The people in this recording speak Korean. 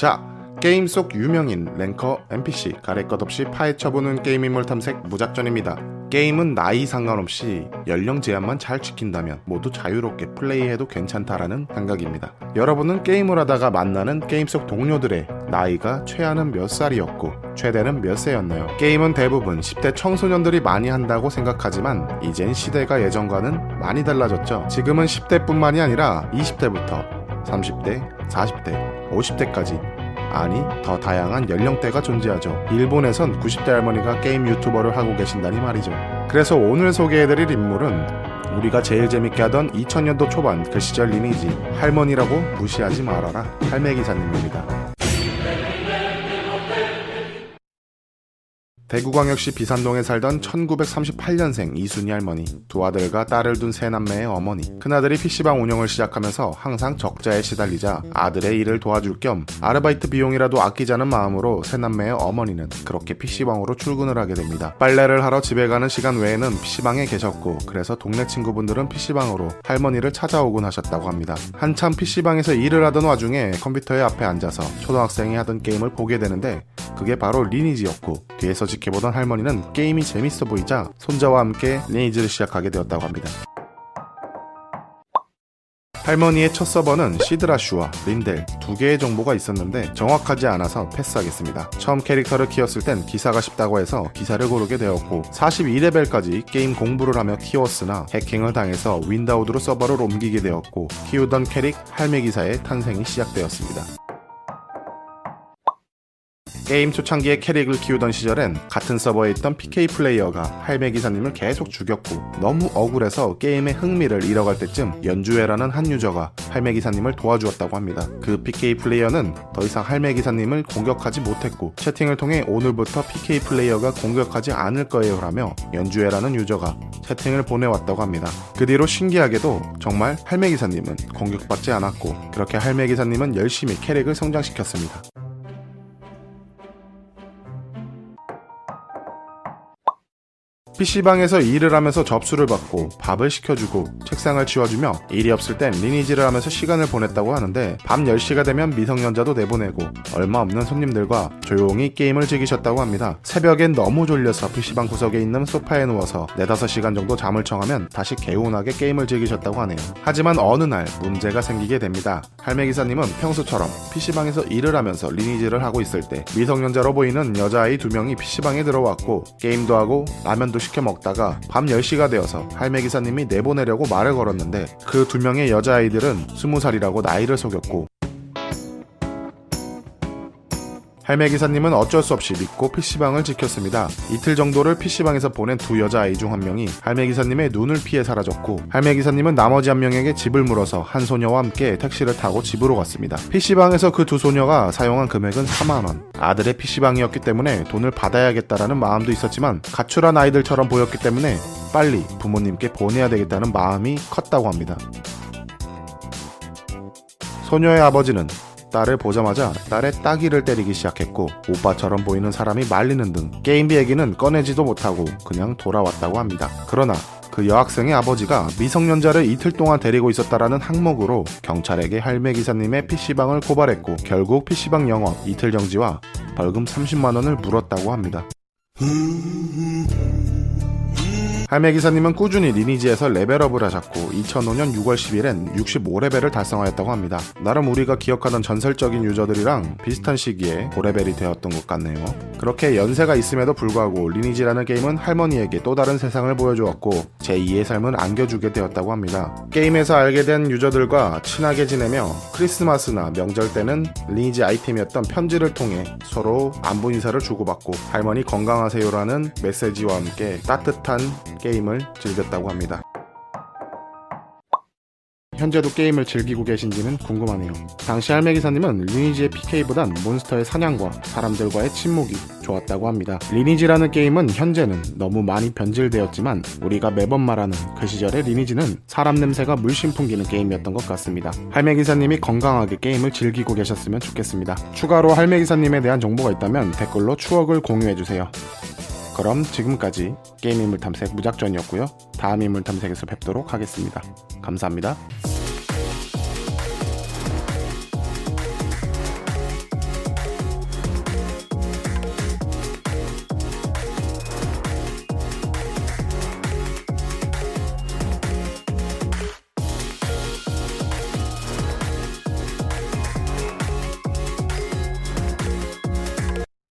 자, 게임 속 유명인, 랭커, NPC 가릴 것 없이 파헤쳐보는 게임인물 탐색 무작전입니다. 게임은 나이 상관없이 연령 제한만 잘 지킨다면 모두 자유롭게 플레이해도 괜찮다라는 생각입니다. 여러분은 게임을 하다가 만나는 게임 속 동료들의 나이가 최하는 몇 살이었고 최대는 몇 세였나요? 게임은 대부분 10대 청소년들이 많이 한다고 생각하지만 이젠 시대가 예전과는 많이 달라졌죠. 지금은 10대뿐만이 아니라 20대부터 30대, 40대, 50대까지 아니 더 다양한 연령대가 존재하죠. 일본에선 90대 할머니가 게임 유튜버를 하고 계신다니 말이죠. 그래서 오늘 소개해드릴 인물은 우리가 제일 재밌게 하던 2000년도 초반 그 시절 리니지, 할머니라고 무시하지 말아라 할매기사님입니다. 대구광역시 비산동에 살던 1938년생 이순이 할머니, 두 아들과 딸을 둔 세 남매의 어머니. 큰아들이 PC방 운영을 시작하면서 항상 적자에 시달리자 아들의 일을 도와줄 겸 아르바이트 비용이라도 아끼자는 마음으로 세 남매의 어머니는 그렇게 PC방으로 출근을 하게 됩니다. 빨래를 하러 집에 가는 시간 외에는 PC방에 계셨고 그래서 동네 친구분들은 PC방으로 할머니를 찾아오곤 하셨다고 합니다. 한참 PC방에서 일을 하던 와중에 컴퓨터의 앞에 앉아서 초등학생이 하던 게임을 보게 되는데 그게 바로 리니지였고 뒤에서 지켜보던 할머니는 게임이 재밌어 보이자 손자와 함께 리니지를 시작하게 되었다고 합니다. 할머니의 첫 서버는 시드라슈와 린델 두 개의 정보가 있었는데 정확하지 않아서 패스하겠습니다. 처음 캐릭터를 키웠을 땐 기사가 쉽다고 해서 기사를 고르게 되었고 42레벨까지 게임 공부를 하며 키웠으나 해킹을 당해서 윈다우드로 서버를 옮기게 되었고 키우던 캐릭 할매기사의 탄생이 시작되었습니다. 게임 초창기에 캐릭을 키우던 시절엔 같은 서버에 있던 PK 플레이어가 할매 기사님을 계속 죽였고 너무 억울해서 게임의 흥미를 잃어갈 때쯤 연주회라는 한 유저가 할매 기사님을 도와주었다고 합니다. 그 PK 플레이어는 더 이상 할매 기사님을 공격하지 못했고 채팅을 통해 오늘부터 PK 플레이어가 공격하지 않을 거예요 라며 연주회라는 유저가 채팅을 보내왔다고 합니다. 그 뒤로 신기하게도 정말 할매 기사님은 공격받지 않았고 그렇게 할매 기사님은 열심히 캐릭을 성장시켰습니다. PC방에서 일을 하면서 접수를 받고 밥을 시켜주고 책상을 치워주며 일이 없을 땐 리니지를 하면서 시간을 보냈다고 하는데 밤 10시가 되면 미성년자도 내보내고 얼마 없는 손님들과 조용히 게임을 즐기셨다고 합니다. 새벽엔 너무 졸려서 PC방 구석에 있는 소파에 누워서 4-5시간 정도 잠을 청하면 다시 개운하게 게임을 즐기셨다고 하네요. 하지만 어느 날 문제가 생기게 됩니다. 할매 기사님은 평소처럼 PC방에서 일을 하면서 리니지를 하고 있을 때 미성년자로 보이는 여자아이 2명이 PC방에 들어왔고 게임도 하고 라면도 시켜 먹다가 밤 10시가 되어서 할매 기사님이 내보내려고 말을 걸었는데 그 2명의 여자아이들은 20살이라고 나이를 속였고 할매 기사님은 어쩔 수 없이 믿고 PC방을 지켰습니다. 이틀 정도를 PC방에서 보낸 두 여자아이 중 한 명이 할매 기사님의 눈을 피해 사라졌고 할매 기사님은 나머지 한 명에게 집을 물어서 한 소녀와 함께 택시를 타고 집으로 갔습니다. PC방에서 그 두 소녀가 사용한 금액은 4만 원. 아들의 PC방이었기 때문에 돈을 받아야겠다라는 마음도 있었지만 가출한 아이들처럼 보였기 때문에 빨리 부모님께 보내야 되겠다는 마음이 컸다고 합니다. 소녀의 아버지는 딸을 보자마자 딸의 따귀를 때리기 시작했고 오빠처럼 보이는 사람이 말리는 등 게임비 얘기는 꺼내지도 못하고 그냥 돌아왔다고 합니다. 그러나 그 여학생의 아버지가 미성년자를 이틀 동안 데리고 있었다라는 항목으로 경찰에게 할매 기사님의 PC방을 고발했고 결국 PC방 영업 이틀 정지와 벌금 30만 원을 물었다고 합니다. 할매 기사님은 꾸준히 리니지에서 레벨업을 하셨고 2005년 6월 10일엔 65레벨을 달성하였다고 합니다. 나름 우리가 기억하던 전설적인 유저들이랑 비슷한 시기에 고레벨이 되었던 것 같네요. 그렇게 연세가 있음에도 불구하고 리니지라는 게임은 할머니에게 또 다른 세상을 보여주었고 제2의 삶을 안겨주게 되었다고 합니다. 게임에서 알게 된 유저들과 친하게 지내며 크리스마스나 명절 때는 리니지 아이템이었던 편지를 통해 서로 안부 인사를 주고받고 할머니 건강하세요라는 메시지와 함께 따뜻한 게임을 즐겼다고 합니다. 현재도 게임을 즐기고 계신지는 궁금하네요. 당시 할매 기사님은 리니지의 PK보단 몬스터의 사냥과 사람들과의 침묵이 좋았다고 합니다. 리니지라는 게임은 현재는 너무 많이 변질되었지만 우리가 매번 말하는 그 시절의 리니지는 사람 냄새가 물씬 풍기는 게임이었던 것 같습니다. 할매 기사님이 건강하게 게임을 즐기고 계셨으면 좋겠습니다. 추가로 할매 기사님에 대한 정보가 있다면 댓글로 추억을 공유해주세요. 그럼 지금까지 게임인물 탐색 무작전이었고요. 다음 인물 탐색에서 뵙도록 하겠습니다. 감사합니다.